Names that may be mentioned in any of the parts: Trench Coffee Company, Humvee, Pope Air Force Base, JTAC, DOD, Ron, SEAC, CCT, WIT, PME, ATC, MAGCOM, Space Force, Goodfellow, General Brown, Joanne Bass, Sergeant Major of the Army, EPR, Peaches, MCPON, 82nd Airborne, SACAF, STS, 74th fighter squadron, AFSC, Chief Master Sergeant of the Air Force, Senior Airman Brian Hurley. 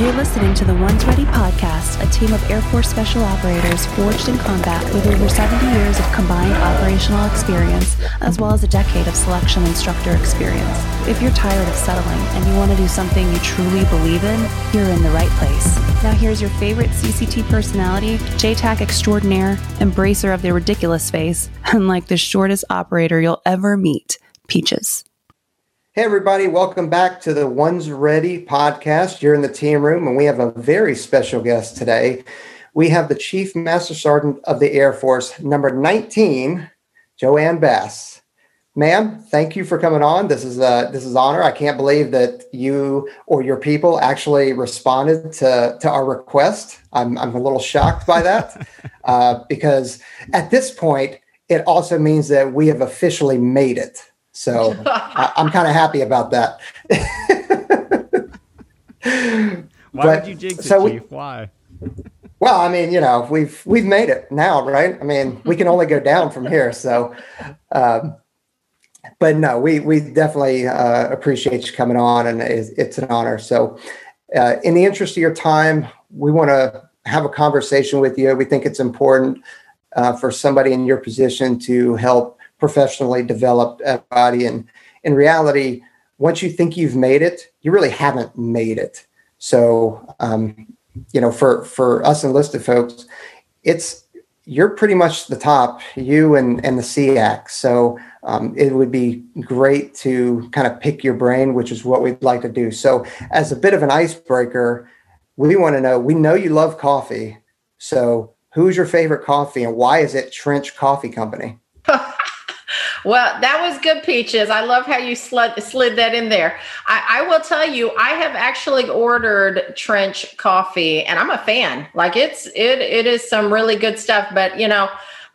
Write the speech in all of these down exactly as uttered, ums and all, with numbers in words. You're listening to the One's Ready podcast, a team of Air Force Special Operators forged in combat with over seventy years of combined operational experience, as well as a decade of selection instructor experience. If you're tired of settling and you want to do something you truly believe in, you're in the right place. Now here's your favorite C C T personality, J TAC extraordinaire, embracer of the ridiculous face, and like the shortest operator you'll ever meet, Peaches. Hey, everybody. Welcome back to the One's Ready podcast. You're in the team room, and we have a very special guest today. We have the Chief Master Sergeant of the Air Force, number nineteen, Joanne Bass. Ma'am, thank you for coming on. This is uh, this is an honor. I can't believe that you or your people actually responded to, to our request. I'm, I'm a little shocked by that uh, because at this point, it also means that we have officially made it. So I, I'm kind of happy about that. Why but, would you jinx so it, Chief? We, Why? Well, I mean, you know, we've we've made it now, right? I mean, we can only go down from here. So, um, but no, we we definitely uh, appreciate you coming on, and it's, it's an honor. So, uh, in the interest of your time, we want to have a conversation with you. We think it's important uh, for somebody in your position to help professionally developed body. And in reality, once you think you've made it, you really haven't made it. So, um, you know, for, for us enlisted folks, it's, you're pretty much the top, you and, and the S E A C. So um, it would be great to kind of pick your brain, which is what we'd like to do. So as a bit of an icebreaker, we want to know, we know you love coffee. So who's your favorite coffee and why is it Trench Coffee Company? Well, that was good, Peaches. I love how you slid, slid that in there. I, I will tell you, I have actually ordered Trench Coffee, and I'm a fan. Like it's it it is some really good stuff. But you know, um,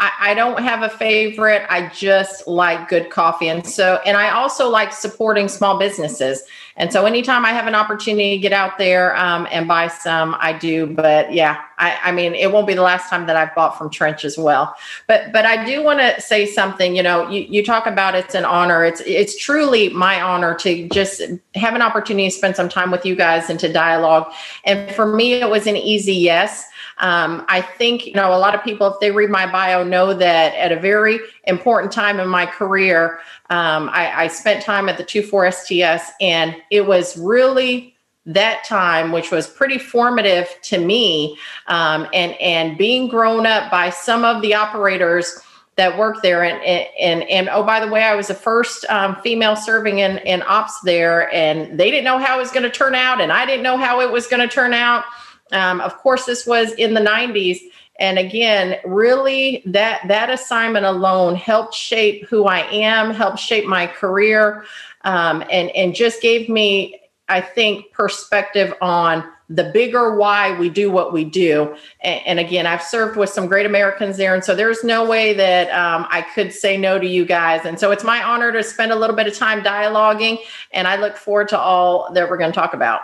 I, I don't have a favorite. I just like good coffee, and so and I also like supporting small businesses. And so, anytime I have an opportunity to get out there um, and buy some, I do. But yeah, I, I mean, it won't be the last time that I've bought from Trench as well. But but I do want to say something. You know, you, you talk about it's an honor. It's it's truly my honor to just have an opportunity to spend some time with you guys and to dialogue. And for me, it was an easy yes. Um, I think, you know, a lot of people, if they read my bio, know that at a very important time in my career, um, I, I spent time at the two four S T S, and it was really that time, which was pretty formative to me, um, and, and being grown up by some of the operators that worked there. And, and, and, and oh, by the way, I was the first um, female serving in, in ops there, and they didn't know how it was going to turn out. And I didn't know how it was going to turn out. Um, of course, this was in the nineties. And again, really that that assignment alone helped shape who I am, helped shape my career, um, and, and just gave me, I think, perspective on the bigger why we do what we do. And, and again, I've served with some great Americans there. And so there's no way that um, I could say no to you guys. And so it's my honor to spend a little bit of time dialoguing. And I look forward to all that we're going to talk about.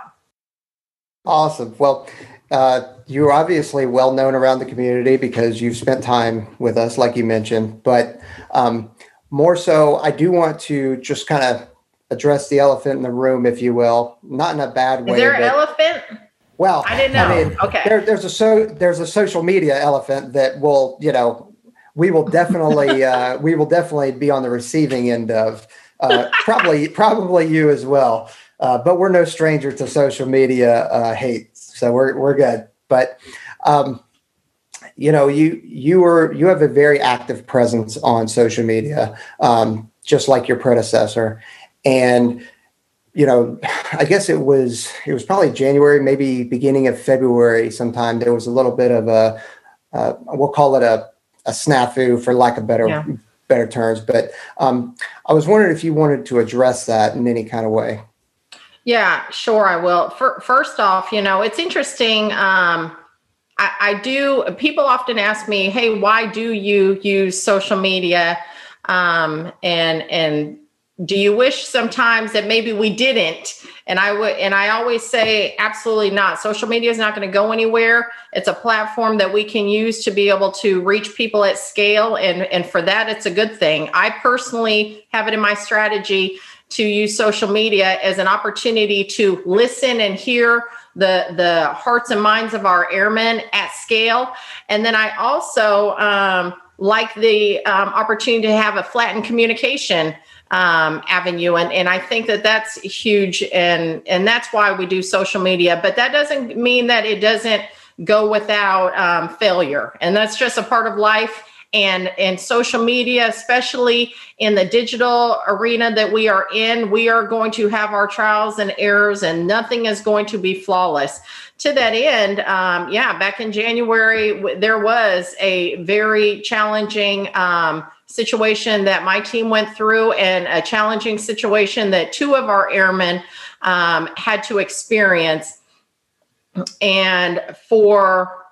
Awesome. Well, Uh, you're obviously well known around the community because you've spent time with us, like you mentioned, but um, more so, I do want to just kind of address the elephant in the room, if you will, not in a bad way. Is there an elephant? Well, I didn't know. I mean, okay. There, there's a so there's a social media elephant that will, you know, we will definitely uh, we will definitely be on the receiving end of uh, probably probably you as well. Uh, but we're no stranger to social media uh, hate. So we're we're good, but um, you know you you were you have a very active presence on social media, um, just like your predecessor, and you know I guess it was it was probably January, maybe beginning of February, sometime there was a little bit of a uh, we'll call it a, a snafu for lack of better yeah. better terms, but um, I was wondering if you wanted to address that in any kind of way. Yeah, sure, I will. For, first off, you know, it's interesting. Um, I, I do. People often ask me, "Hey, why do you use social media?" Um, and and do you wish sometimes that maybe we didn't? And I would. And I always say, absolutely not. Social media is not going to go anywhere. It's a platform that we can use to be able to reach people at scale, and and for that, it's a good thing. I personally have it in my strategy to use social media as an opportunity to listen and hear the, the hearts and minds of our airmen at scale. And then I also um, like the um, opportunity to have a flattened communication um, avenue. And, and I think that that's huge. And, and that's why we do social media, but that doesn't mean that it doesn't go without um, failure. And that's just a part of life. And, and social media, especially in the digital arena that we are in, we are going to have our trials and errors, and nothing is going to be flawless. To that end, um, yeah, back in January, there was a very challenging um, situation that my team went through, and a challenging situation that two of our airmen um, had to experience. And for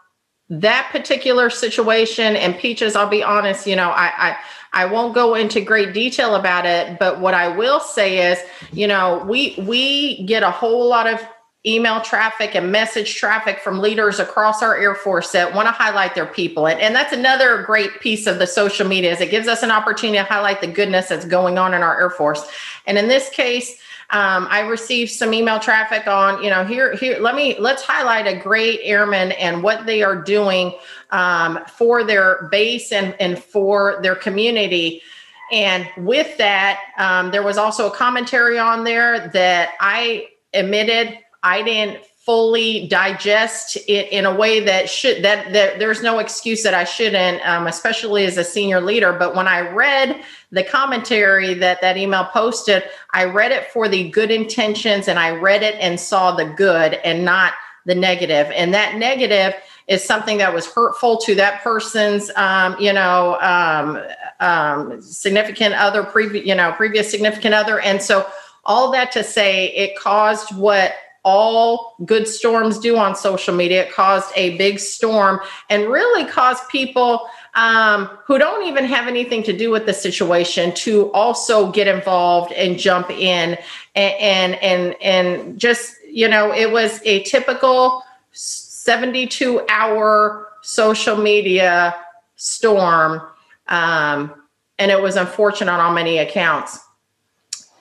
that particular situation, and Peaches, I'll be honest, you know, I, I, I won't go into great detail about it, but what I will say is, you know, we, we get a whole lot of email traffic and message traffic from leaders across our Air Force that want to highlight their people. And, and that's another great piece of the social media, is it gives us an opportunity to highlight the goodness that's going on in our Air Force. And in this case, Um, I received some email traffic on, you know, here, here, let me, let's highlight a great airman and what they are doing um, for their base and, and for their community. And with that, um, there was also a commentary on there that I admitted I didn't fully digest it in a way that should, that, that there's no excuse that I shouldn't, um, especially as a senior leader. But when I read the commentary that that email posted, I read it for the good intentions, and I read it and saw the good and not the negative. And that negative is something that was hurtful to that person's, um, you know, um, um, significant other, previous, you know, previous significant other. And so all that to say, it caused what all good storms do on social media. It caused a big storm and really caused people um, who don't even have anything to do with the situation to also get involved and jump in. And, and, and, and just, you know, it was a typical seventy-two hour social media storm. Um, and it was unfortunate on many accounts.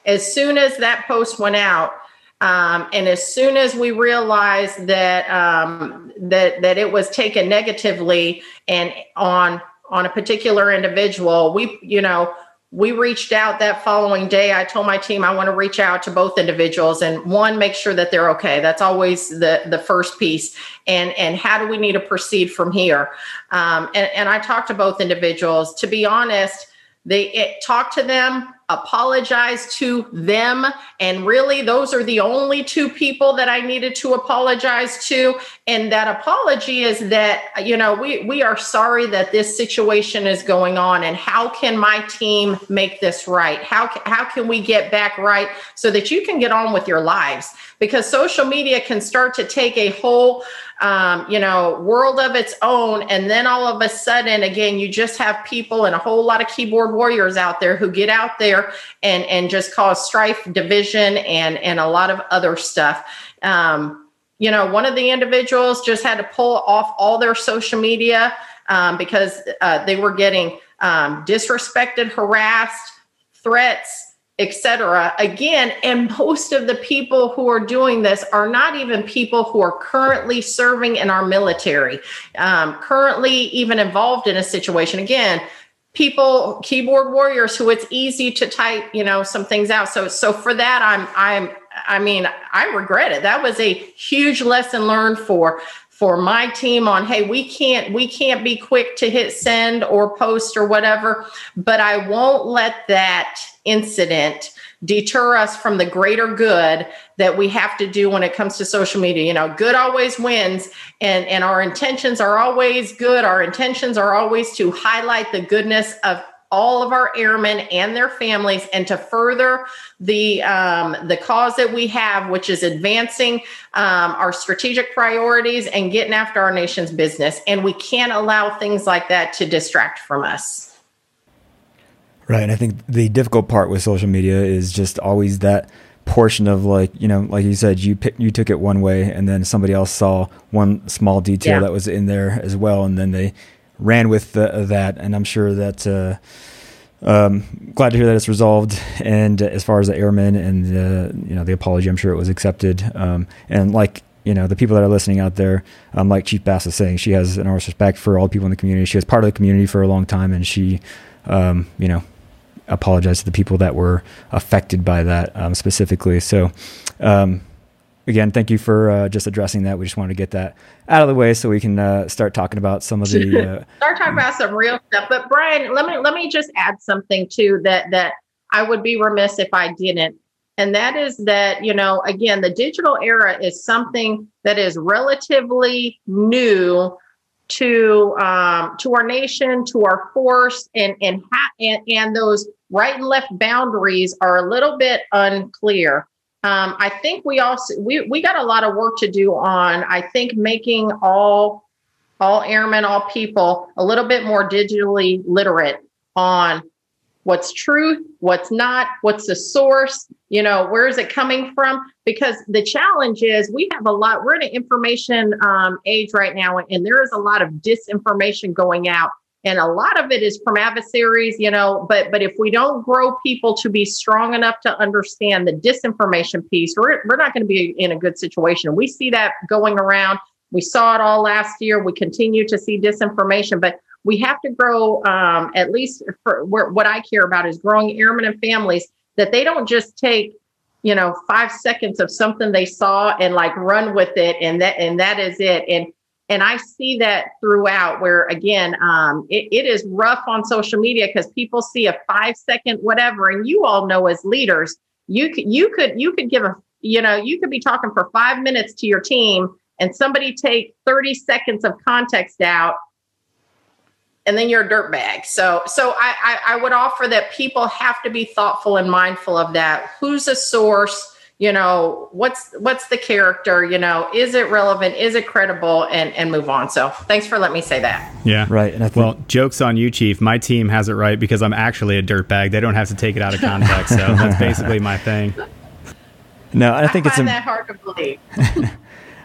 As soon as that post went out, Um, and as soon as we realized that um, that that it was taken negatively and on on a particular individual, we you know we reached out that following day. I told my team I want to reach out to both individuals and one make sure that they're okay. That's always the the first piece. And and how do we need to proceed from here? Um, and, and I talked to both individuals. To be honest, they it, talked to them. Apologize to them. And really, those are the only two people that I needed to apologize to. And that apology is that, you know, we, we are sorry that this situation is going on. And how can my team make this right? How, how can we get back right so that you can get on with your lives? Because social media can start to take a whole, um, you know, world of its own. And then all of a sudden, again, you just have people and a whole lot of keyboard warriors out there who get out there and and just cause strife, division, and and a lot of other stuff. Um, you know, one of the individuals just had to pull off all their social media um, because uh, they were getting um, disrespected, harassed, threats, et cetera. Again, and most of the people who are doing this are not even people who are currently serving in our military, um, currently even involved in a situation. Again, people, keyboard warriors, who it's easy to type, you know, some things out. So, so for that, I'm, I'm, I mean, I regret it. That was a huge lesson learned for, for my team on, hey, we can't, we can't be quick to hit send or post or whatever, but I won't let that incident deter us from the greater good that we have to do when it comes to social media. You know, good always wins, and, and our intentions are always good. Our intentions are always to highlight the goodness of all of our airmen and their families, and to further the um, the cause that we have, which is advancing um, our strategic priorities and getting after our nation's business. And we can't allow things like that to distract from us. Right. And I think the difficult part with social media is just always that portion of, like, you know, like you said, you pick, you took it one way, and then somebody else saw one small detail yeah. that was in there as well. And then they ran with the, that. And I'm sure that, uh, Um, glad to hear that it's resolved. And uh, as far as the airmen and the, you know, the apology, I'm sure it was accepted. Um, and like, you know, the people that are listening out there, um, like Chief Bass is saying, she has enormous respect for all the people in the community. She was part of the community for a long time, and she, um, you know, apologized to the people that were affected by that, um, specifically. So, um, again, thank you for uh, just addressing that. We just wanted to get that out of the way so we can uh, start talking about some of the uh, start talking about some real stuff. But Brian, let me let me just add something too that that I would be remiss if I didn't, and that is that, you know, again, the digital era is something that is relatively new to um, to our nation, to our force, and and ha- and and those right and left boundaries are a little bit unclear. Um, I think we also we we got a lot of work to do on, I think, making all all airmen, all people a little bit more digitally literate on what's true, what's not, what's the source, you know, where is it coming from? Because the challenge is we have a lot. We're in an information um, age right now, and there is a lot of disinformation going out, and a lot of it is from adversaries, you know, but but if we don't grow people to be strong enough to understand the disinformation piece, we're, we're not going to be in a good situation. We see that going around. We saw it all last year. We continue to see disinformation, but we have to grow, um, at least for where, what I care about is growing airmen and families, that they don't just take, you know, five seconds of something they saw and like run with it. And that and that is it. And And I see that throughout where, again, um, it, it is rough on social media because people see a five second whatever. And you all know as leaders, you could you could you could give a, you know, you could be talking for five minutes to your team and somebody take thirty seconds of context out. And then you're a dirtbag. So so I, I, I would offer that people have to be thoughtful and mindful of that. Who's a source? You know, what's what's the character, you know, is it relevant, is it credible, and and move on. So thanks for letting me say that. Yeah, right. And I think, well, joke's on you, Chief. My team has it right because I'm actually a dirtbag. They don't have to take it out of context. So that's basically my thing. No, I think I find it's that hard to believe.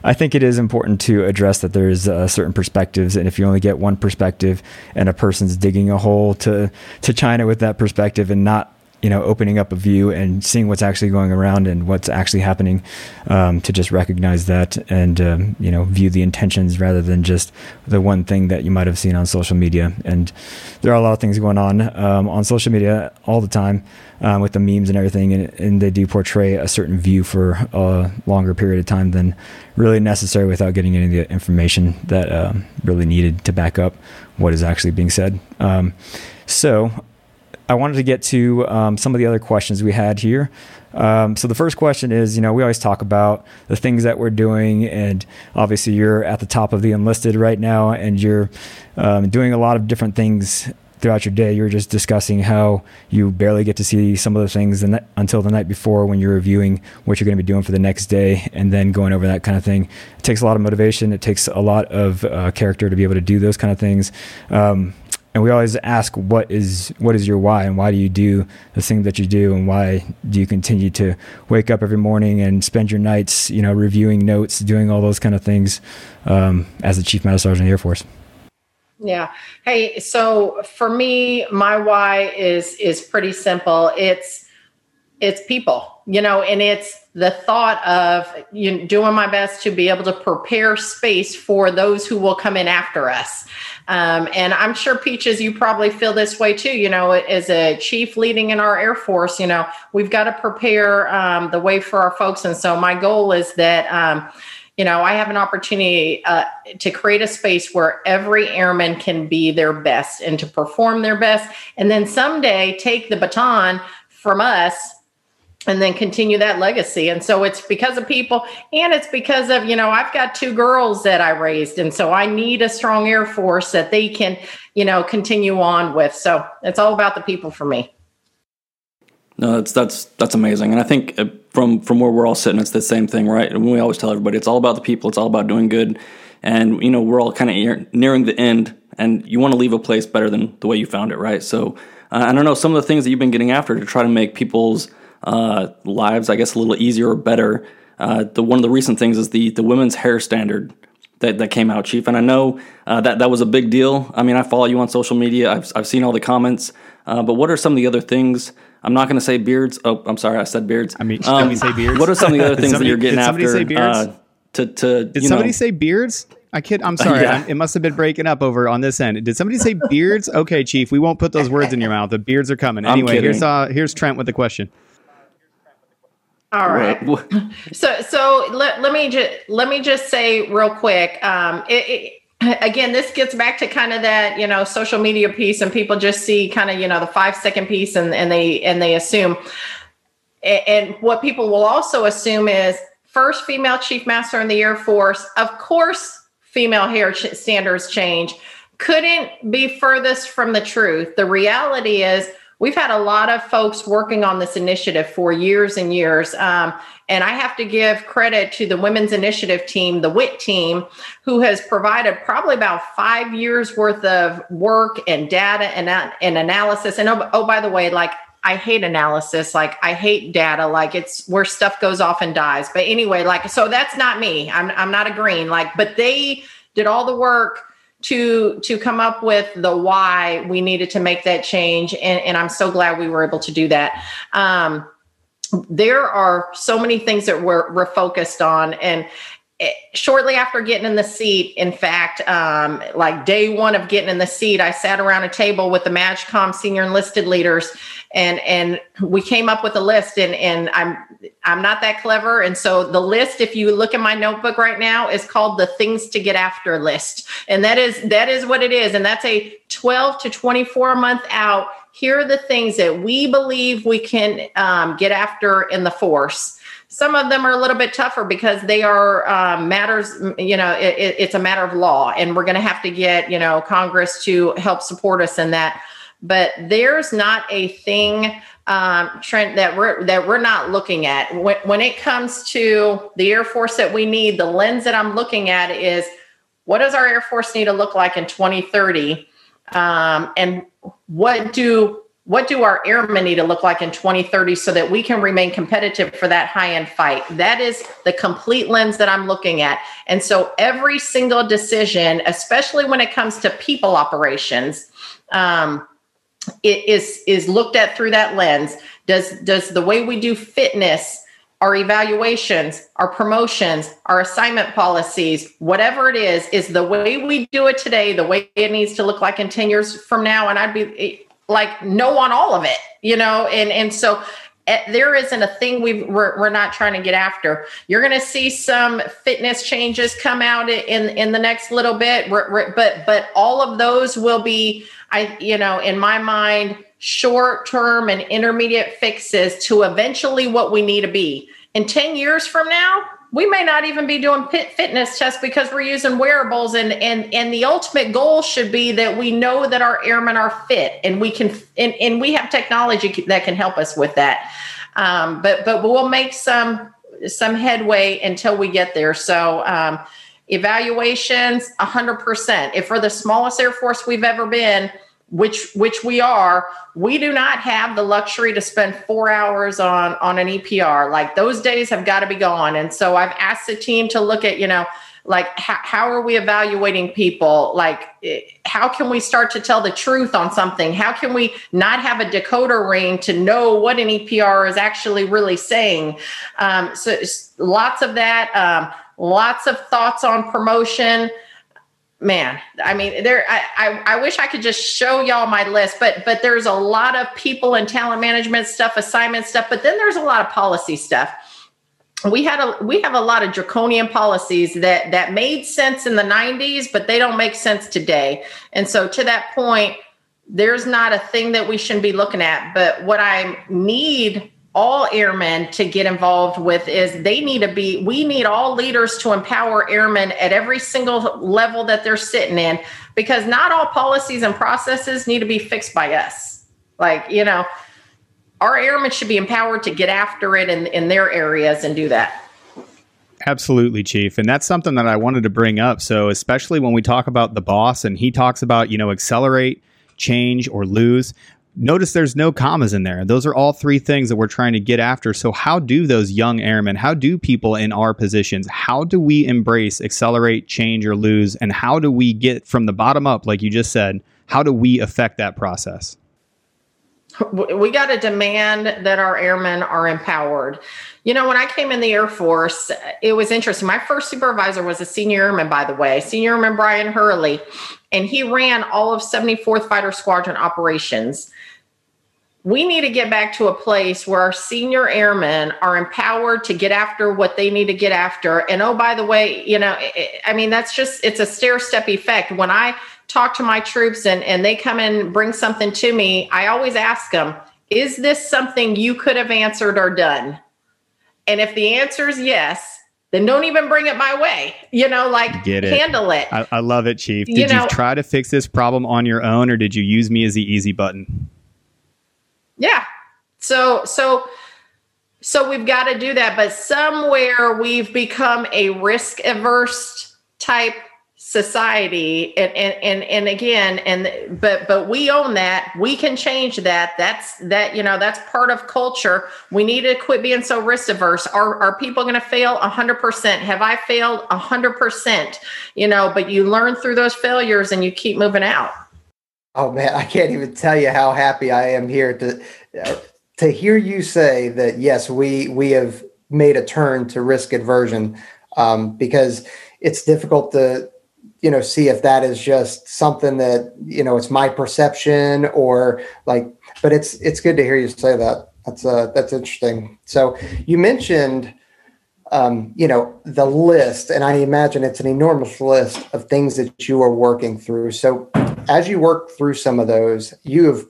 I think it is important to address that there's uh, certain perspectives, and if you only get one perspective and a person's digging a hole to to China with that perspective and not, you know, opening up a view and seeing what's actually going around and what's actually happening, um, to just recognize that and, um, you know, view the intentions rather than just the one thing that you might have seen on social media. And there are a lot of things going on um, on social media all the time, um, with the memes and everything. And, and they do portray a certain view for a longer period of time than really necessary without getting any of the information that um, really needed to back up what is actually being said. Um, so... I wanted to get to um, some of the other questions we had here. Um, so the first question is, you know, we always talk about the things that we're doing, and obviously you're at the top of the enlisted right now, and you're um, doing a lot of different things throughout your day. You were just discussing how you barely get to see some of the things the ne- until the night before when you're reviewing what you're going to be doing for the next day and then going over that kind of thing. It takes a lot of motivation. It takes a lot of uh, character to be able to do those kind of things. Um, And we always ask, what is what is your why, and why do you do the thing that you do, and why do you continue to wake up every morning and spend your nights, you know, reviewing notes, doing all those kind of things, um, as the Chief Master Sergeant of the Air Force? Yeah. Hey, so for me, my why is is pretty simple. It's it's people, you know, and it's the thought of you know, doing my best to be able to prepare space for those who will come in after us. Um, and I'm sure, Peaches, you probably feel this way too. You know, as a chief leading in our Air Force, you know, we've got to prepare um, the way for our folks. And so my goal is that, um, you know, I have an opportunity uh, to create a space where every airman can be their best and to perform their best. And then someday take the baton from us and then continue that legacy. And so it's because of people, and it's because of, you know, I've got two girls that I raised. And so I need a strong Air Force that they can, you know, continue on with. So it's all about the people for me. No, that's, that's, that's amazing. And I think from, from where we're all sitting, it's the same thing, right? And we always tell everybody, it's all about the people. It's all about doing good. And, you know, we're all kind of nearing the end, and you want to leave a place better than the way you found it. Right. So uh, I don't know, some of the things that you've been getting after to try to make people's uh lives, I guess, a little easier or better. Uh the one of the recent things is the the women's hair standard. that, that came out, Chief. And I know uh, that that was a big deal. I mean, I follow you on social media. I've I've seen all the comments. Uh, but what are some of the other things? I'm not going to say beards. Oh, I'm sorry, I said beards. I mean, um, say beards. What are some of the other things somebody, that you're getting did after? Say beards? Uh, to to did you somebody know, say beards? I kid. I'm sorry. Yeah. It must have been breaking up over on this end. Did somebody say beards? Okay, Chief. We won't put those words in your mouth. The beards are coming. Anyway, here's uh, here's Trent with the question. All right. So so let, let me just let me just say real quick. Um, it, it, again, this gets back to kind of that, you know, social media piece, and people just see kind of, you know, the five second piece, and, and they and they assume. And, and what people will also assume is first female chief master in the Air Force. Of course, female hair ch- standards change. Couldn't be furthest from the truth. The reality is, we've had a lot of folks working on this initiative for years and years. Um, and I have to give credit to the Women's Initiative team, the W I T team, who has provided probably about five years worth of work and data and, uh, and analysis. And oh, oh, by the way, like I hate analysis, like I hate data, like it's where stuff goes off and dies. But anyway, like, so that's not me. I'm I'm not a green, like, but they did all the work to to come up with the why we needed to make that change. And, and I'm so glad we were able to do that. Um, there are so many things that we're, we're focused on. And it, shortly after getting in the seat, in fact, um, like day one of getting in the seat, I sat around a table with the MAGCOM senior enlisted leaders, and and we came up with a list. And, and I'm I'm not that clever. And so the list, if you look in my notebook right now, is called the Things to Get After list. And that is that is what it is. And that's a twelve to twenty-four month out. Here are the things that we believe we can um, get after in the force. Some of them are a little bit tougher because they are um, matters, you know, it, it, it's a matter of law. And we're going to have to get, you know, Congress to help support us in that. But there's not a thing, um, Trent, that we're, that we're not looking at. When, when it comes to the Air Force that we need, the lens that I'm looking at is, what does our Air Force need to look like in twenty thirty? Um, and what do what do our airmen need to look like in twenty thirty so that we can remain competitive for that high-end fight? That is the complete lens that I'm looking at. And so every single decision, especially when it comes to people operations, um, it is is looked at through that lens. Does does the way we do fitness, our evaluations, our promotions, our assignment policies, whatever it is, is the way we do it today the way it needs to look like in ten years from now? And I'd be like, no on all of it, you know? And, and so at, there isn't a thing we've, we're, we're not trying to get after. You're going to see some fitness changes come out in, in the next little bit, we're, we're, but, but all of those will be, I, you know, in my mind, short-term and intermediate fixes to eventually what we need to be. In ten years from now, we may not even be doing pit fitness tests because we're using wearables, and and and the ultimate goal should be that we know that our airmen are fit, and we can and, and we have technology that can help us with that. Um, but but we'll make some some headway until we get there. So um, evaluations, one hundred percent. If we're the smallest Air Force we've ever been, which which we are, we do not have the luxury to spend four hours on, on an E P R. Like those days have got to be gone. And so I've asked the team to look at, you know, like how, how are we evaluating people? Like how can we start to tell the truth on something? How can we not have a decoder ring to know what an E P R is actually really saying? Um, so lots of that, um, lots of thoughts on promotion. Man, I mean, there. I, I, I wish I could just show y'all my list, but but there's a lot of people and talent management stuff, assignment stuff, but then there's a lot of policy stuff. We had a we have a lot of draconian policies that that made sense in the nineties, but they don't make sense today. And so to that point, there's not a thing that we shouldn't be looking at. But what I need all airmen to get involved with is they need to be, we need all leaders to empower airmen at every single level that they're sitting in, because not all policies and processes need to be fixed by us. Like, you know, our airmen should be empowered to get after it in, in their areas and do that. Absolutely, Chief. And that's something that I wanted to bring up. So especially when we talk about the boss and he talks about, you know, accelerate, change, or lose. Notice there's no commas in there. Those are all three things that we're trying to get after. So how do those young airmen, how do people in our positions, how do we embrace, accelerate, change, or lose? And how do we get from the bottom up, like you just said, how do we affect that process? We got to demand that our airmen are empowered. You know, when I came in the Air Force, it was interesting. My first supervisor was a senior airman, by the way, Senior Airman Brian Hurley, and he ran all of seventy-fourth Fighter Squadron operations. We need to get back to a place where our senior airmen are empowered to get after what they need to get after. And oh, by the way, you know, I mean, that's just, it's a stair-step effect. When I talk to my troops and, and they come and bring something to me, I always ask them, is this something you could have answered or done? And if the answer is yes, then don't even bring it my way, you know, like Get it. handle it. I, I love it, Chief. Did you, know, you try to fix this problem on your own, or did you use me as the easy button? Yeah. So, so, so we've got to do that, but somewhere we've become a risk averse type society. And, and, and, and again, and, but, but we own that. We can change that. That's that, you know, that's part of culture. We need to quit being so risk averse. Are, are people going to fail a hundred percent? Have I failed a hundred percent, you know, but you learn through those failures and you keep moving out. Oh man, I can't even tell you how happy I am here to, to hear you say that. Yes, we, we have made a turn to risk aversion, um, because it's difficult to, you know, see if that is just something that, you know, it's my perception or like, but it's, it's good to hear you say that. That's uh that's interesting. So you mentioned, um, you know, the list, and I imagine it's an enormous list of things that you are working through. So as you work through some of those, you have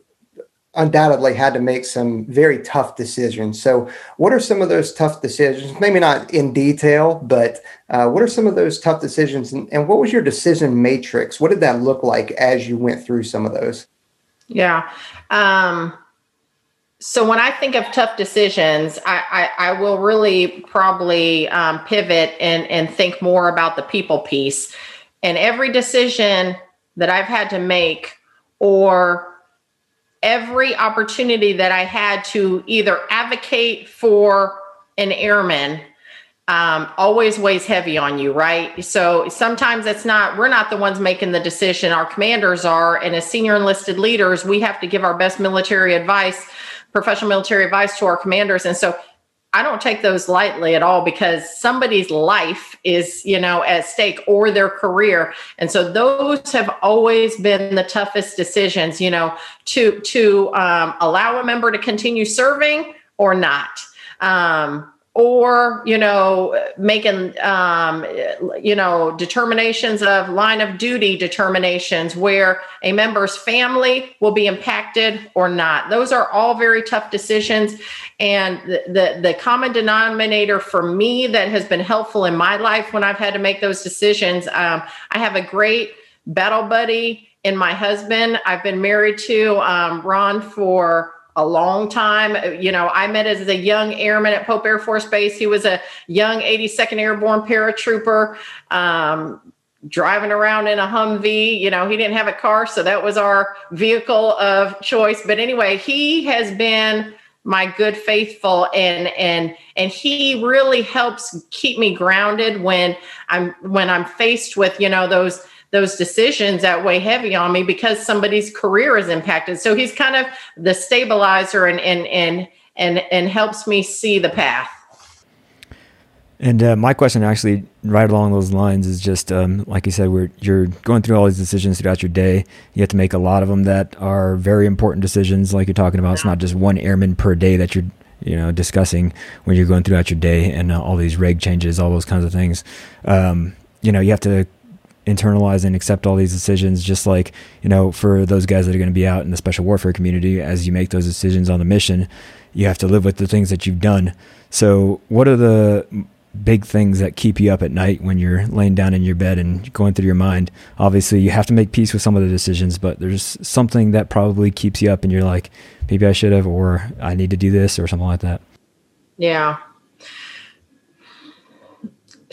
undoubtedly had to make some very tough decisions. So what are some of those tough decisions? Maybe not in detail, but uh, what are some of those tough decisions? And, and what was your decision matrix? What did that look like as you went through some of those? Yeah. Um, so when I think of tough decisions, I, I, I will really probably um, pivot and, and think more about the people piece. And every decision that I've had to make, or every opportunity that I had to either advocate for an airman, um, always weighs heavy on you, right? So sometimes it's not, we're not the ones making the decision. Our commanders are, and as senior enlisted leaders, we have to give our best military advice, professional military advice to our commanders. And so I don't take those lightly at all, because somebody's life is, you know, at stake, or their career. And so those have always been the toughest decisions, you know, to, to um, allow a member to continue serving or not, um, or, you know, making, um, you know, determinations of line of duty determinations where a member's family will be impacted or not. Those are all very tough decisions. And the, the, the common denominator for me that has been helpful in my life when I've had to make those decisions, um, I have a great battle buddy in my husband. I've been married to um, Ron for a long time. You know, I met as a young airman at Pope Air Force Base. He was a young eighty-second Airborne paratrooper, um, driving around in a Humvee. You know, he didn't have a car, so that was our vehicle of choice. But anyway, he has been my good faithful, and and and he really helps keep me grounded when I'm when I'm faced with, you know, those those decisions that weigh heavy on me, because somebody's career is impacted. So he's kind of the stabilizer and, and, and, and, and helps me see the path. And uh, my question actually right along those lines is just, um, like you said, we're, you're going through all these decisions throughout your day. You have to make a lot of them that are very important decisions. Like you're talking about, it's not just one airman per day that you're, you know, discussing when you're going throughout your day, and uh, all these reg changes, all those kinds of things. Um, you know, you have to internalize and accept all these decisions, just like, you know, for those guys that are going to be out in the special warfare community, as you make those decisions on the mission, you have to live with the things that you've done. So what are the big things that keep you up at night when you're laying down in your bed and going through your mind? Obviously you have to make peace with some of the decisions, but there's something that probably keeps you up and you're like, maybe I should have, or I need to do this, or something like that. Yeah.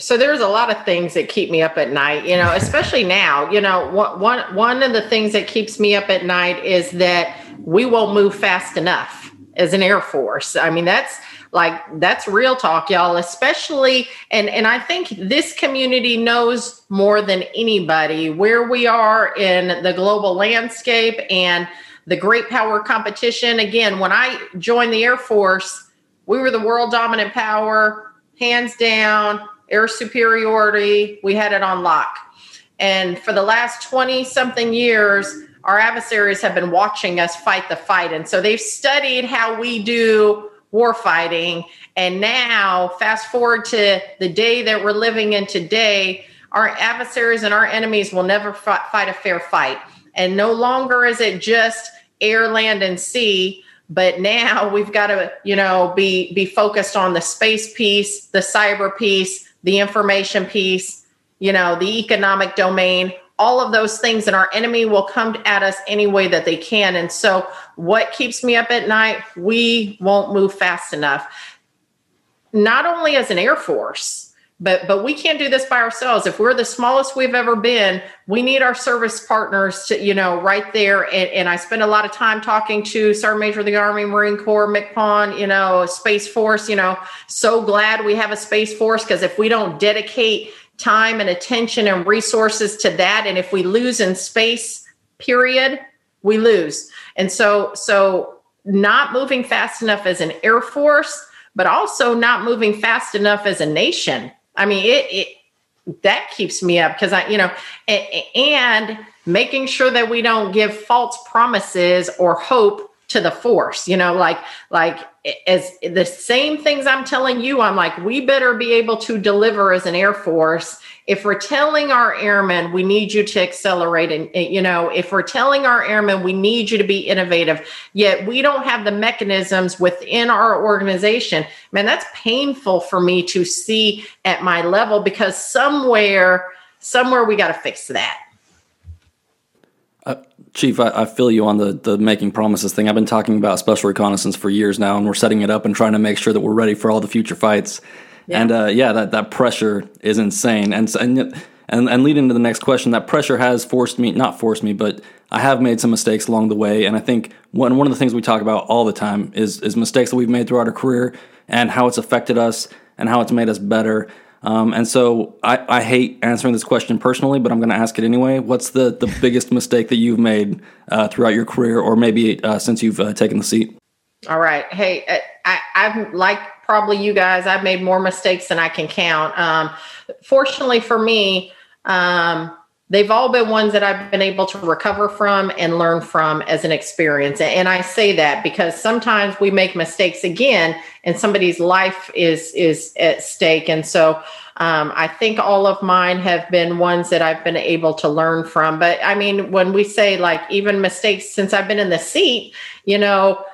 So there's a lot of things that keep me up at night, you know, especially now, you know, one, one of the things that keeps me up at night is that we won't move fast enough as an Air Force. I mean, that's like, that's real talk, y'all, especially. And, and I think this community knows more than anybody where we are in the global landscape and the great power competition. Again, when I joined the Air Force, we were the world dominant power, hands down. Air superiority, we had it on lock. And for the last twenty-something years, our adversaries have been watching us fight the fight. And so they've studied how we do war fighting. And now, fast forward to the day that we're living in today, our adversaries and our enemies will never fight a fair fight. And no longer is it just air, land, and sea. But now we've got to, you know, be be focused on the space piece, the cyber piece, the information piece, you know, the economic domain, all of those things, and our enemy will come at us any way that they can. And so what keeps me up at night? We won't move fast enough. Not only as an Air Force, but but we can't do this by ourselves. If we're the smallest we've ever been, we need our service partners to, you know, right there. And, and I spend a lot of time talking to Sergeant Major of the Army, Marine Corps, MCPON, you know, Space Force, you know, so glad we have a Space Force, because if we don't dedicate time and attention and resources to that, and if we lose in space, period, we lose. And so, so not moving fast enough as an Air Force, but also not moving fast enough as a nation. I mean, it, it that keeps me up, because I, you know, and, and making sure that we don't give false promises or hope to the force, you know, like, like as the same things I'm telling you, I'm like, we better be able to deliver as an Air Force. If we're telling our airmen, we need you to accelerate. And, you know, if we're telling our airmen, we need you to be innovative, yet we don't have the mechanisms within our organization. Man, that's painful for me to see at my level, because somewhere, somewhere we got to fix that. Uh, Chief, I, I feel you on the, the making promises thing. I've been talking about special reconnaissance for years now, and we're setting it up and trying to make sure that we're ready for all the future fights. Yeah. And uh, yeah, that, that pressure is insane. And, and and and leading to the next question, that pressure has forced me, not forced me, but I have made some mistakes along the way. And I think one one of the things we talk about all the time is is mistakes that we've made throughout our career and how it's affected us and how it's made us better. Um, and so I, I hate answering this question personally, but I'm going to ask it anyway. What's the, the biggest mistake that you've made uh, throughout your career, or maybe uh, since you've uh, taken the seat? All right. Hey, I, I've like probably you guys, I've made more mistakes than I can count. Um, fortunately for me, um, they've all been ones that I've been able to recover from and learn from as an experience. And I say that because sometimes we make mistakes again and somebody's life is, is at stake. And so um, I think all of mine have been ones that I've been able to learn from. But I mean, when we say like even mistakes since I've been in the seat, you know,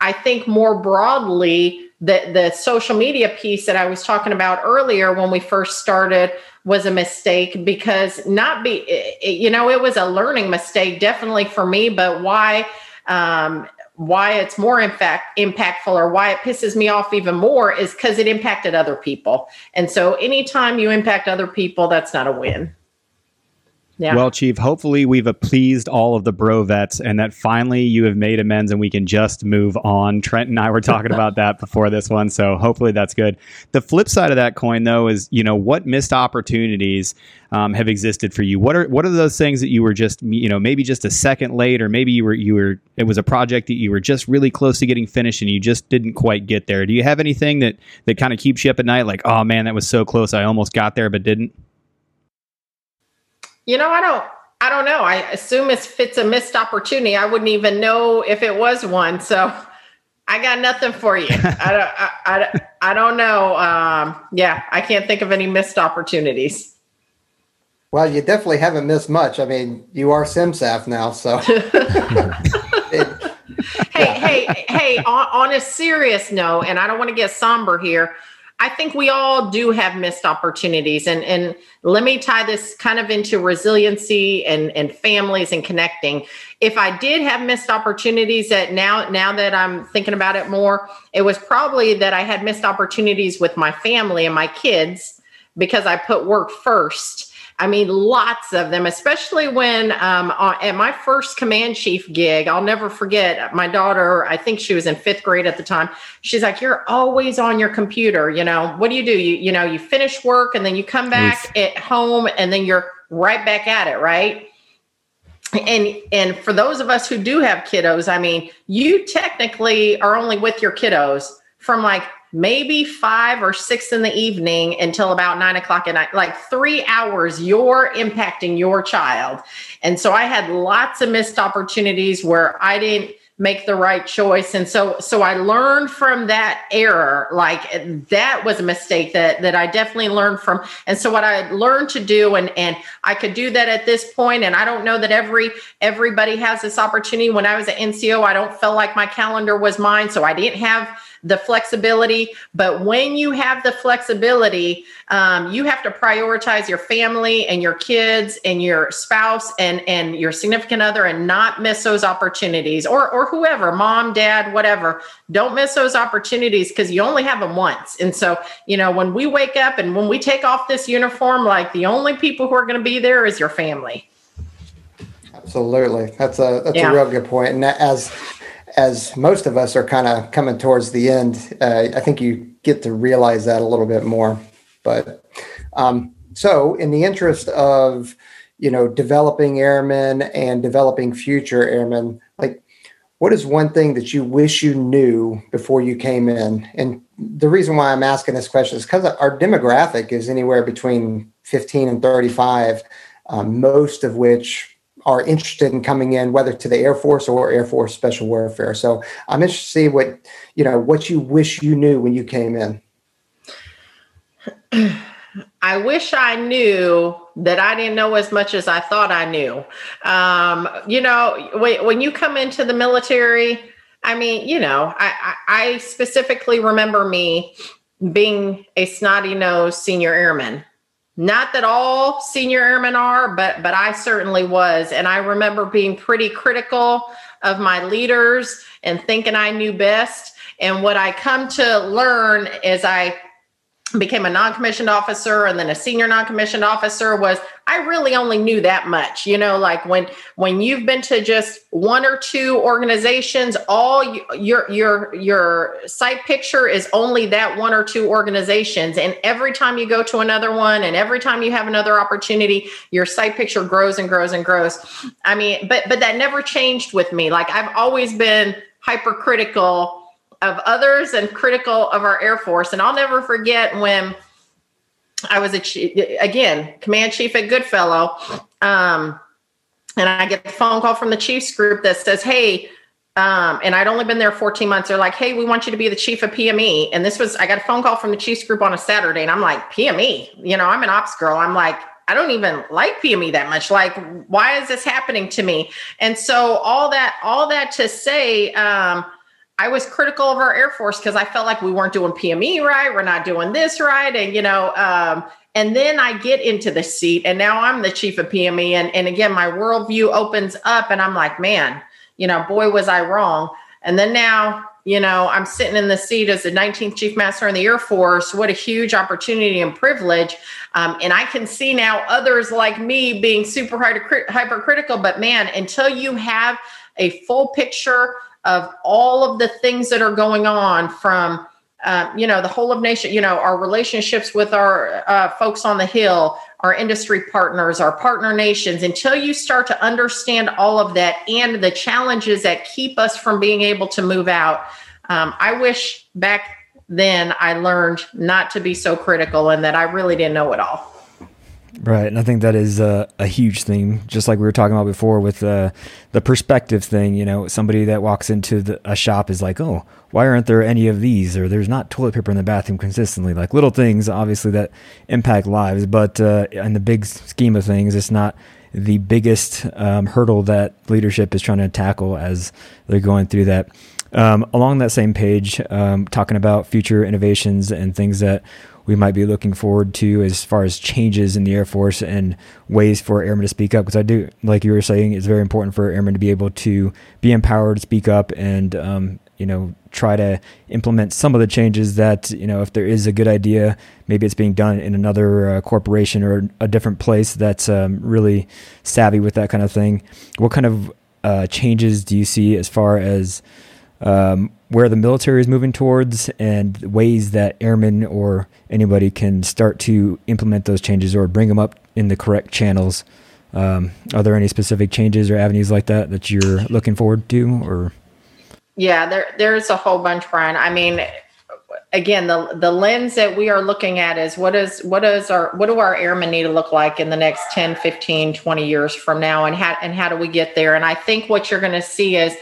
I think more broadly that the social media piece that I was talking about earlier when we first started was a mistake, because not be, you know, it was a learning mistake definitely for me, but why, um, why it's more in fact impactful, or why it pisses me off even more, is because it impacted other people. And so anytime you impact other people, that's not a win. Yeah. Well, Chief, hopefully we've pleased all of the bro vets, and that finally you have made amends and we can just move on. Trent and I were talking about that before this one, so hopefully that's good. The flip side of that coin, though, is, you know, what missed opportunities um, have existed for you? What are what are those things that you were just, you know, maybe just a second late, or maybe you were you were it was a project that you were just really close to getting finished and you just didn't quite get there? Do you have anything that that kind of keeps you up at night? Like, oh man, that was so close. I almost got there, but didn't. You know, I don't, I don't know. I assume if it's a missed opportunity, I wouldn't even know if it was one. So I got nothing for you. I don't, I, I, I don't know. Um, yeah, I can't think of any missed opportunities. Well, you definitely haven't missed much. I mean, you are SimSaf now, so. hey, hey, hey, on, on a serious note, and I don't want to get somber here, I think we all do have missed opportunities. And, and let me tie this kind of into resiliency and, and families and connecting. If I did have missed opportunities that now, now that I'm thinking about it more, it was probably that I had missed opportunities with my family and my kids because I put work first. I mean, lots of them, especially when um, at my first command chief gig, I'll never forget, my daughter, I think she was in fifth grade at the time. She's like, you're always on your computer. You know, what do you do? You, you know, you finish work and then you come back Oof. at home and then you're right back at it. Right. And, and for those of us who do have kiddos, I mean, you technically are only with your kiddos from like maybe five or six in the evening until about nine o'clock at night, like three hours, you're impacting your child. And so I had lots of missed opportunities where I didn't make the right choice. And so, so I learned from that error, like that was a mistake that, that I definitely learned from. And so what I learned to do, and, and I could do that at this point, and I don't know that every, everybody has this opportunity. When I was an N C O, I don't feel like my calendar was mine. So I didn't have the flexibility, but when you have the flexibility, um, you have to prioritize your family and your kids and your spouse and, and your significant other, and not miss those opportunities, or, or whoever, mom, dad, whatever, don't miss those opportunities because you only have them once. And so, you know, when we wake up and when we take off this uniform, like the only people who are going to be there is your family. Absolutely. That's a, that's yeah. a real good point. And as As most of us are kind of coming towards the end, uh, I think you get to realize that a little bit more. But um, so in the interest of, you know, developing airmen and developing future airmen, like what is one thing that you wish you knew before you came in? And the reason why I'm asking this question is because our demographic is anywhere between fifteen and thirty-five, um, most of which are interested in coming in, whether to the Air Force or Air Force Special Warfare. So I'm interested to see what, you know, what you wish you knew when you came in. I wish I knew that I didn't know as much as I thought I knew. Um, you know, when, when you come into the military, I mean, you know, I, I, I specifically remember me being a snotty-nosed senior airman. Not that all senior airmen are, but but I certainly was. And I remember being pretty critical of my leaders and thinking I knew best. And what I come to learn as I became a non-commissioned officer and then a senior non-commissioned officer was I really only knew that much. You know, like when when you've been to just one or two organizations, all you, your your your sight picture is only that one or two organizations. And every time you go to another one and every time you have another opportunity, your sight picture grows and grows and grows. I mean, but but that never changed with me. Like I've always been hypercritical of others and critical of our Air Force. And I'll never forget when I was, a again, command chief at Goodfellow. Um, and I get the phone call from the chiefs group that says, hey, um, and I'd only been there fourteen months. They're like, hey, we want you to be the chief of P M E. And this was, I got a phone call from the chiefs group on a Saturday and I'm like, P M E, you know, I'm an ops girl. I'm like, I don't even like P M E that much. Like, why is this happening to me? And so all that, all that to say, um, I was critical of our Air Force because I felt like we weren't doing P M E right. We're not doing this right. And, you know, um, and then I get into the seat and now I'm the chief of P M E. And, and again, my worldview opens up and I'm like, man, you know, boy, was I wrong. And then now, you know, I'm sitting in the seat as the nineteenth Chief Master in the Air Force. What a huge opportunity and privilege. Um, and I can see now others like me being super hypercritical. But man, until you have a full picture of all of the things that are going on from, uh, you know, the whole of nation, you know, our relationships with our uh, folks on the Hill, our industry partners, our partner nations, until you start to understand all of that and the challenges that keep us from being able to move out. Um, I wish back then I learned not to be so critical and that I really didn't know it all. Right. And I think that is a, a huge thing, just like we were talking about before with uh, the perspective thing. You know, somebody that walks into the, a shop is like, oh, why aren't there any of these? Or there's not toilet paper in the bathroom consistently, like little things, obviously, that impact lives. But uh, in the big scheme of things, it's not the biggest um, hurdle that leadership is trying to tackle as they're going through that. Um, along that same page, um, talking about future innovations and things that we might be looking forward to as far as changes in the Air Force and ways for airmen to speak up. Because I do, like you were saying, it's very important for airmen to be able to be empowered, speak up, and um, you know, try to implement some of the changes that, you know, if there is a good idea, maybe it's being done in another uh, corporation or a different place that's um, really savvy with that kind of thing. What kind of uh, changes do you see as far as um, where the military is moving towards and ways that airmen or anybody can start to implement those changes or bring them up in the correct channels? Um, are there any specific changes or avenues like that that you're looking forward to? Or yeah, there there's a whole bunch, Brian. I mean, again, the the lens that we are looking at is what is what is our what do our airmen need to look like in the next ten, fifteen, twenty years from now, and how and how do we get there? And I think what you're going to see is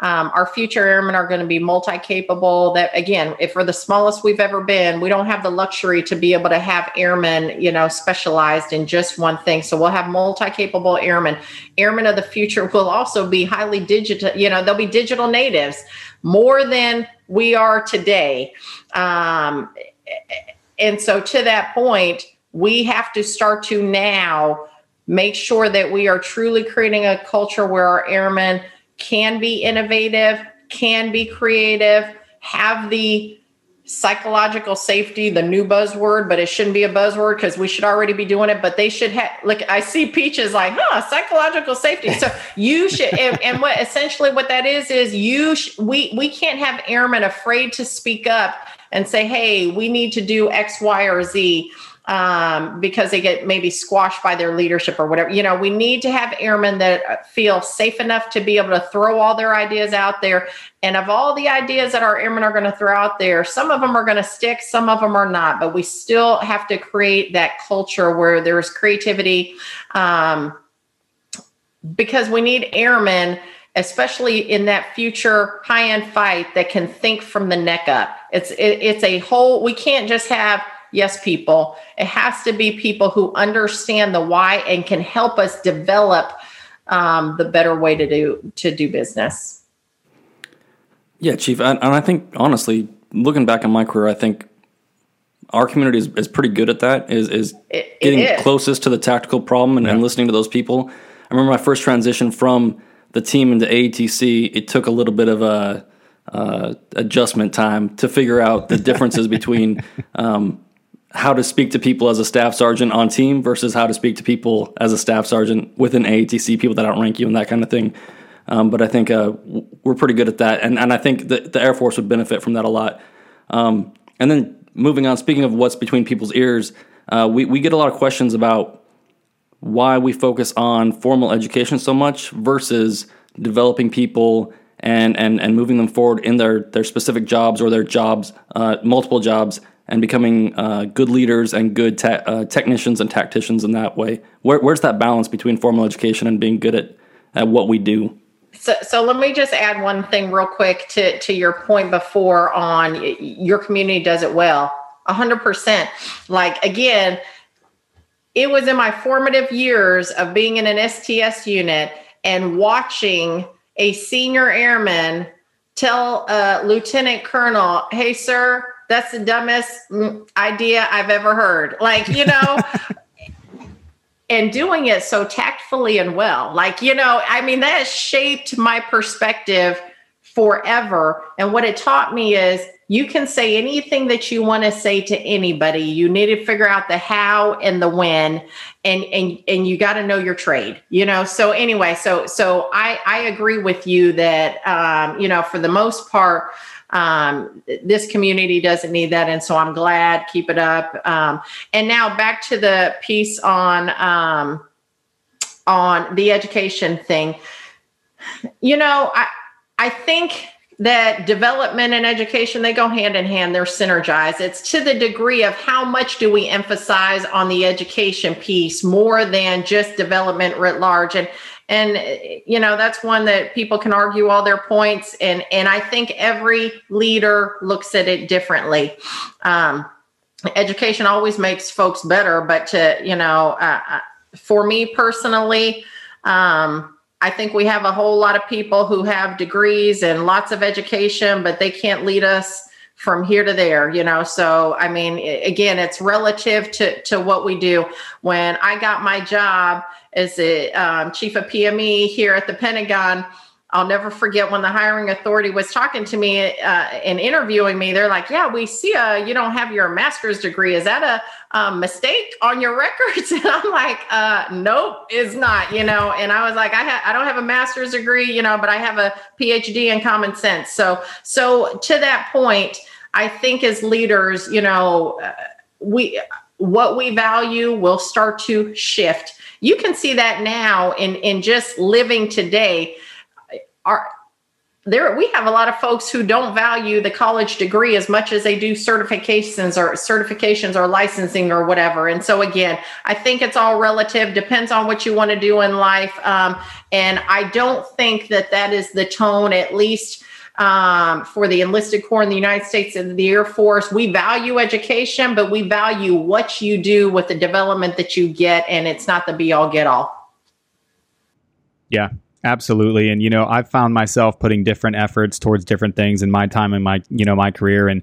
um, our future airmen are going to be multi-capable. That again, if we're the smallest we've ever been, we don't have the luxury to be able to have airmen, you know, specialized in just one thing. So we'll have multi-capable airmen. Airmen of the future will also be highly digital. You know, they'll be digital natives more than we are today. Um, and so to that point, we have to start to now make sure that we are truly creating a culture where our airmen can be innovative, can be creative, have the psychological safety, the new buzzword, but it shouldn't be a buzzword because we should already be doing it, but they should have, like, I see Peaches like, huh, psychological safety. So you should, and, and what essentially what that is, is you, sh- we, we can't have airmen afraid to speak up and say, hey, we need to do X, Y, or Z. Um, because they get maybe squashed by their leadership or whatever. You know, we need to have airmen that feel safe enough to be able to throw all their ideas out there. And of all the ideas that our airmen are going to throw out there, some of them are going to stick, some of them are not, but we still have to create that culture where there's creativity, um, because we need airmen, especially in that future high-end fight, that can think from the neck up. It's, it, it's a whole, we can't just have yes people. It has to be people who understand the why and can help us develop um, the better way to do to do business. Yeah, Chief. And I think, honestly, looking back on my career, I think our community is, is pretty good at that, is, is it, it getting is. closest to the tactical problem and, yeah. and listening to those people. I remember my first transition from the team into A T C, it took a little bit of a uh, adjustment time to figure out the differences between um, how to speak to people as a staff sergeant on team versus how to speak to people as a staff sergeant within A A T C, people that outrank you and that kind of thing. Um, but I think uh, we're pretty good at that. And and I think the, the Air Force would benefit from that a lot. Um, and then moving on, speaking of what's between people's ears, uh, we, we get a lot of questions about why we focus on formal education so much versus developing people and and, and moving them forward in their, their specific jobs or their jobs, uh, multiple jobs, and becoming uh, good leaders and good te- uh, technicians and tacticians in that way. Where, where's that balance between formal education and being good at, at what we do? So, so let me just add one thing real quick to, to your point before on your community does it well. A hundred percent. Like, again, it was in my formative years of being in an S T S unit and watching a senior airman tell a lieutenant colonel, hey, sir, that's the dumbest idea I've ever heard. Like, you know, and doing it so tactfully and well, like, you know, I mean, that shaped my perspective forever. And what it taught me is you can say anything that you want to say to anybody. You need to figure out the how and the when, and, and, and you got to know your trade, you know? So anyway, so, so I, I agree with you that, um, you know, for the most part, Um, this community doesn't need that. And so I'm glad, keep it up. Um, and now back to the piece on, um, on the education thing. You know, I, I think that development and education, they go hand in hand. They're synergized. It's to the degree of how much do we emphasize on the education piece more than just development writ large. And, And, you know, that's one that people can argue all their points. And, and I think every leader looks at it differently. Um, education always makes folks better. But, to, you know, uh, for me personally, um, I think we have a whole lot of people who have degrees and lots of education, but they can't lead us from here to there, you know? So, I mean, again, it's relative to, to what we do. When I got my job as a um, chief of P M E here at the Pentagon, I'll never forget when the hiring authority was talking to me uh, and interviewing me, they're like, yeah, we see uh, you don't have your master's degree. Is that a, a mistake on your records? And I'm like, uh, nope, it's not, you know? And I was like, I, ha- I don't have a master's degree, you know, but I have a P H D in common sense. So, so to that point, I think as leaders, you know, uh, we, what we value will start to shift. You can see that now in, in just living today. Are there, we have a lot of folks who don't value the college degree as much as they do certifications or certifications or licensing or whatever. And so again, I think it's all relative, depends on what you want to do in life. Um, and I don't think that that is the tone, at least um, for the enlisted corps in the United States and the Air Force. We value education, but we value what you do with the development that you get. And it's not the be all get all. Yeah. Absolutely. And, you know, I've found myself putting different efforts towards different things in my time in my, you know, my career. And,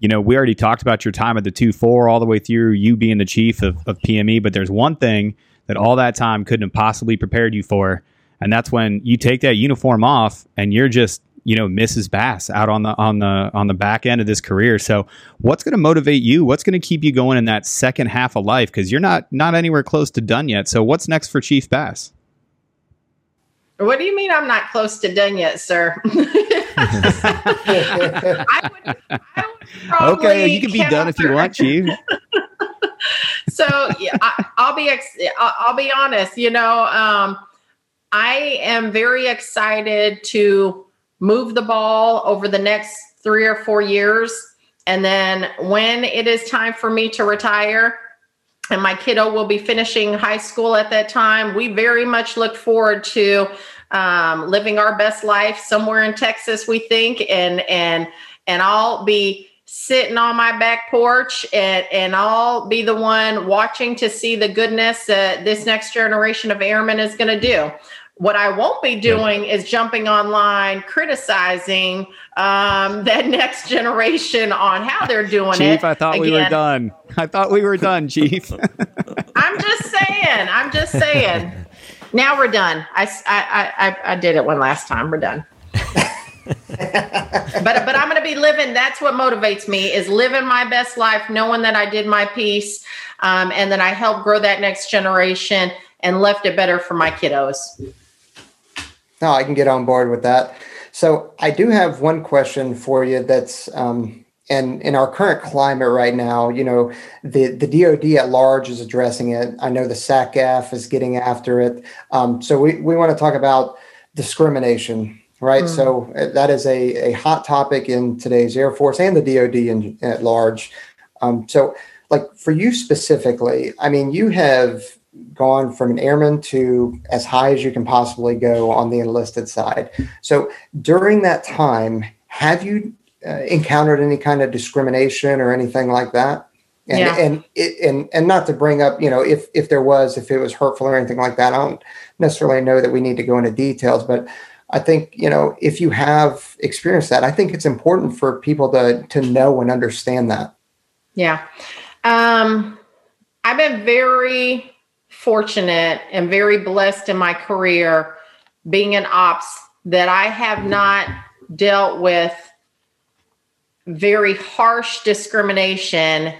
you know, we already talked about your time at the two four all the way through you being the chief of, of P M E. But there's one thing that all that time couldn't have possibly prepared you for. And that's when you take that uniform off and you're just, you know, Missus Bass out on the on the on the back end of this career. So what's going to motivate you? What's going to keep you going in that second half of life? Because you're not not anywhere close to done yet. So what's next for Chief Bass? What do you mean I'm not close to done yet, sir? I would, I would probably okay, you can be counter. Done if you want, Chief. So yeah, I, I'll be ex- I'll be honest. You know, um, I am very excited to move the ball over the next three or four years, and then when it is time for me to retire. And my kiddo will be finishing high school at that time. We very much look forward to um, living our best life somewhere in Texas, we think. And and and I'll be sitting on my back porch and, and I'll be the one watching to see the goodness that this next generation of airmen is going to do. What I won't be doing is jumping online, criticizing um, that next generation on how they're doing Chief, it. Chief, I thought Again, we were done. I thought we were done, Chief. I'm just saying. I'm just saying. Now we're done. I, I, I, I did it one last time. We're done. but but I'm going to be living. That's what motivates me is living my best life, knowing that I did my piece um, and that I helped grow that next generation and left it better for my kiddos. No, I can get on board with that. So I do have one question for you that's, um, and in our current climate right now, you know, the, the D O D at large is addressing it. I know the SACAF is getting after it. Um, so we, we want to talk about discrimination, right? Mm-hmm. So that is a, a hot topic in today's Air Force and the D O D in, at large. Um, so like for you specifically, I mean, you have gone from an airman to as high as you can possibly go on the enlisted side. So during that time, have you uh, encountered any kind of discrimination or anything like that? And, yeah. and, and, and, and not to bring up, you know, if, if there was, if it was hurtful or anything like that, I don't necessarily know that we need to go into details, but I think, you know, if you have experienced that, I think it's important for people to, to know and understand that. Yeah. Um, I've been very fortunate and very blessed in my career being an ops that I have not dealt with very harsh discrimination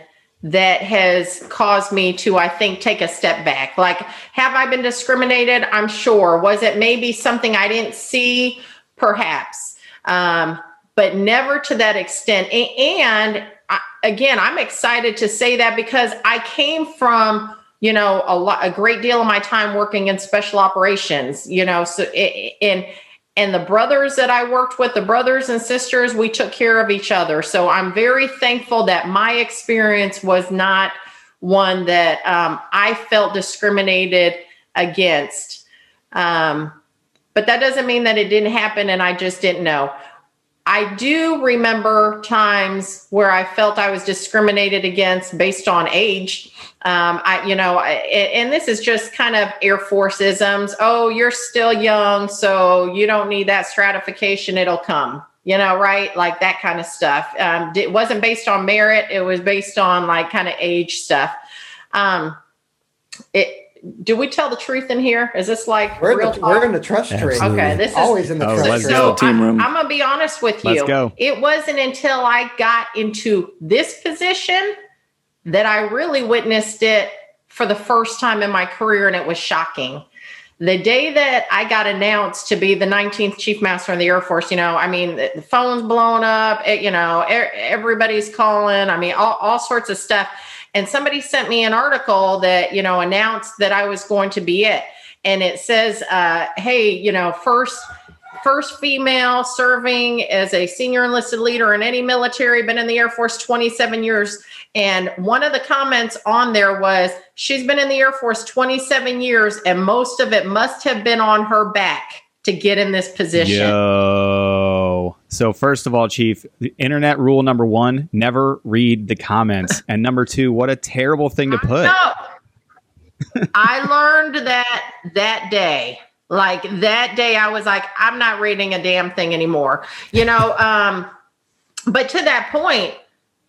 that has caused me to, I think, take a step back. Like, have I been discriminated? I'm sure. Was it maybe something I didn't see? Perhaps. Um, but never to that extent. And, and I, again, I'm excited to say that because I came from you know, a lot, a great deal of my time working in special operations, you know, so it, and, and the brothers that I worked with, the brothers and sisters, we took care of each other. So I'm very thankful that my experience was not one that um, I felt discriminated against. Um, but that doesn't mean that it didn't happen and I just didn't know. I do remember times where I felt I was discriminated against based on age. Um, I, you know, I, and this is just kind of Air Force isms. Oh, you're still young, so you don't need that stratification. It'll come, you know, right? Like that kind of stuff. Um, it wasn't based on merit. It was based on like kind of age stuff. Um, it, do we tell the truth in here? Is this like we're, real the, we're in the trust tree? Okay, this is always in the oh, trust let's tree. Go, so team room. I, I'm gonna be honest with you. Let's go. It wasn't until I got into this position that I really witnessed it for the first time in my career, and it was shocking. The day that I got announced to be the nineteenth Chief Master in the Air Force, you know, I mean, the phone's blown up, it, you know, er, everybody's calling. I mean, all, all sorts of stuff. And somebody sent me an article that, you know, announced that I was going to be it. And it says, uh, hey, you know, first, first female serving as a senior enlisted leader in any military, been in the Air Force twenty-seven years. And one of the comments on there was, she's been in the Air Force twenty-seven years, and most of it must have been on her back to get in this position. Yo. So first of all, Chief, the internet rule number one, never read the comments. And number two, what a terrible thing to put. I know. I learned that that day. Like that day I was like, I'm not reading a damn thing anymore, you know? Um, but to that point,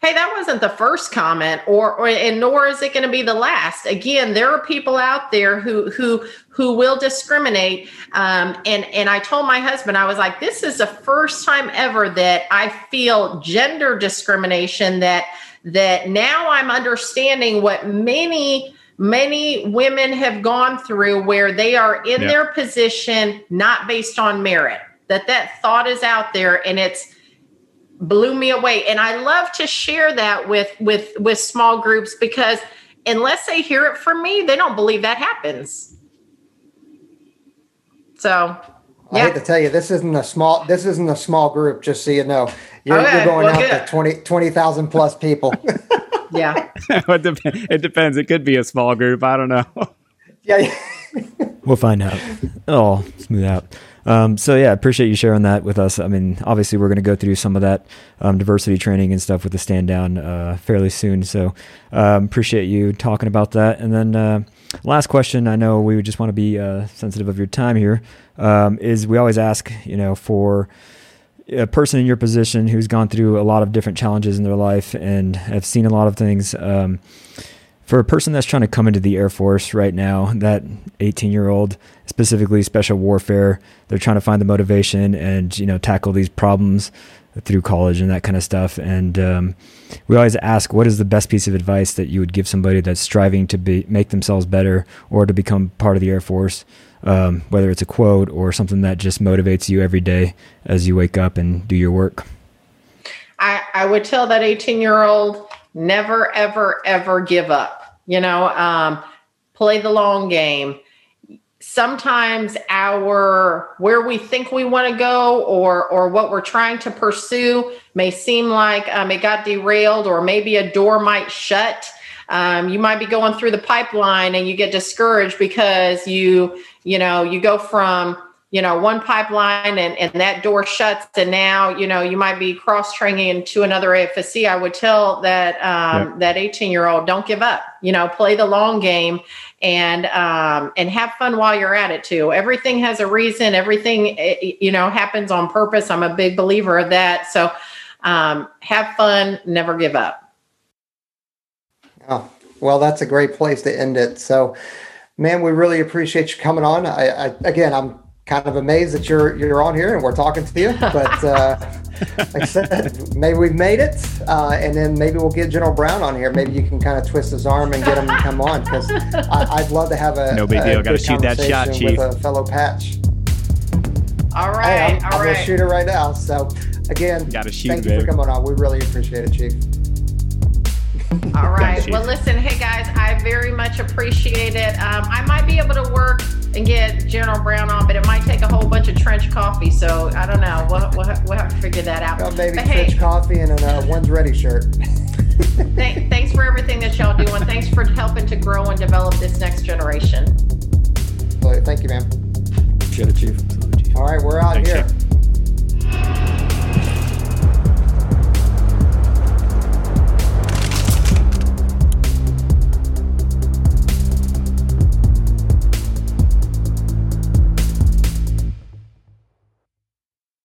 hey, that wasn't the first comment or, or and nor is it going to be the last. Again, there are people out there who, who, who will discriminate. Um, and, and I told my husband, I was like, this is the first time ever that I feel gender discrimination, that, that now I'm understanding what many Many women have gone through, where they are in yeah. their position, not based on merit, that that thought is out there, and it's blew me away. And I love to share that with, with, with small groups, because unless they hear it from me, they don't believe that happens. So yeah. I hate to tell you, this isn't a small, this isn't a small group. Just so you know, you're, okay, you're going well, out good. to twenty, twenty thousand plus people. Yeah. it, dep- it depends. It could be a small group. I don't know. Yeah. We'll find out. It'll smooth out. Um, so yeah, appreciate you sharing that with us. I mean, obviously we're going to go through some of that, um, diversity training and stuff with the stand down, uh, fairly soon. So, um, appreciate you talking about that. And then, uh, last question, I know we would just want to be, uh, sensitive of your time here, um, is we always ask, you know, for a person in your position who's gone through a lot of different challenges in their life and have seen a lot of things. Um, for a person that's trying to come into the Air Force right now, that eighteen year old, specifically special warfare, they're trying to find the motivation and, you know, tackle these problems through college and that kind of stuff. And, um, we always ask, what is the best piece of advice that you would give somebody that's striving to be, make themselves better or to become part of the Air Force? Um, whether it's a quote or something that just motivates you every day as you wake up and do your work. I, I would tell that eighteen year old, never, ever, ever give up, you know, um, play the long game. Sometimes our, where we think we want to go or, or what we're trying to pursue may seem like um, it got derailed, or maybe a door might shut. Um, you might be going through the pipeline and you get discouraged because you, you know, you go from, you know, one pipeline and, and that door shuts, and now, you know, you might be cross training to another A F S C. I would tell that, um, yeah. that eighteen year old, don't give up, you know, play the long game and, um, and have fun while you're at it too. Everything has a reason. Everything, you know, happens on purpose. I'm a big believer of that. So, um, have fun, never give up. Oh, well, that's a great place to end it. So, man, we really appreciate you coming on. I, I again, I'm kind of amazed that you're you're on here and we're talking to you. But uh, like I said, maybe we've made it, uh, and then maybe we'll get General Brown on here. Maybe you can kind of twist his arm and get him to come on, because I'd love to have a no big deal. Got to shoot that shot, Chief, with a fellow patch. All right, hey, I'm, all I'm right. gonna shoot it right now. So, again, gotta shoot, thank baby. you for coming on. We really appreciate it, Chief. All right. Well, listen, hey guys, I very much appreciate it. Um, I might be able to work and get General Brown on, but it might take a whole bunch of trench coffee. So I don't know. We'll, we'll, we'll have to figure that out. Oh, maybe trench hey, coffee and a uh, one's ready shirt. th- thanks for everything that y'all do, and thanks for helping to grow and develop this next generation. Thank you, ma'am. Appreciate it, Chief. Absolutely, Chief. All right, we're out thanks, here. Chief.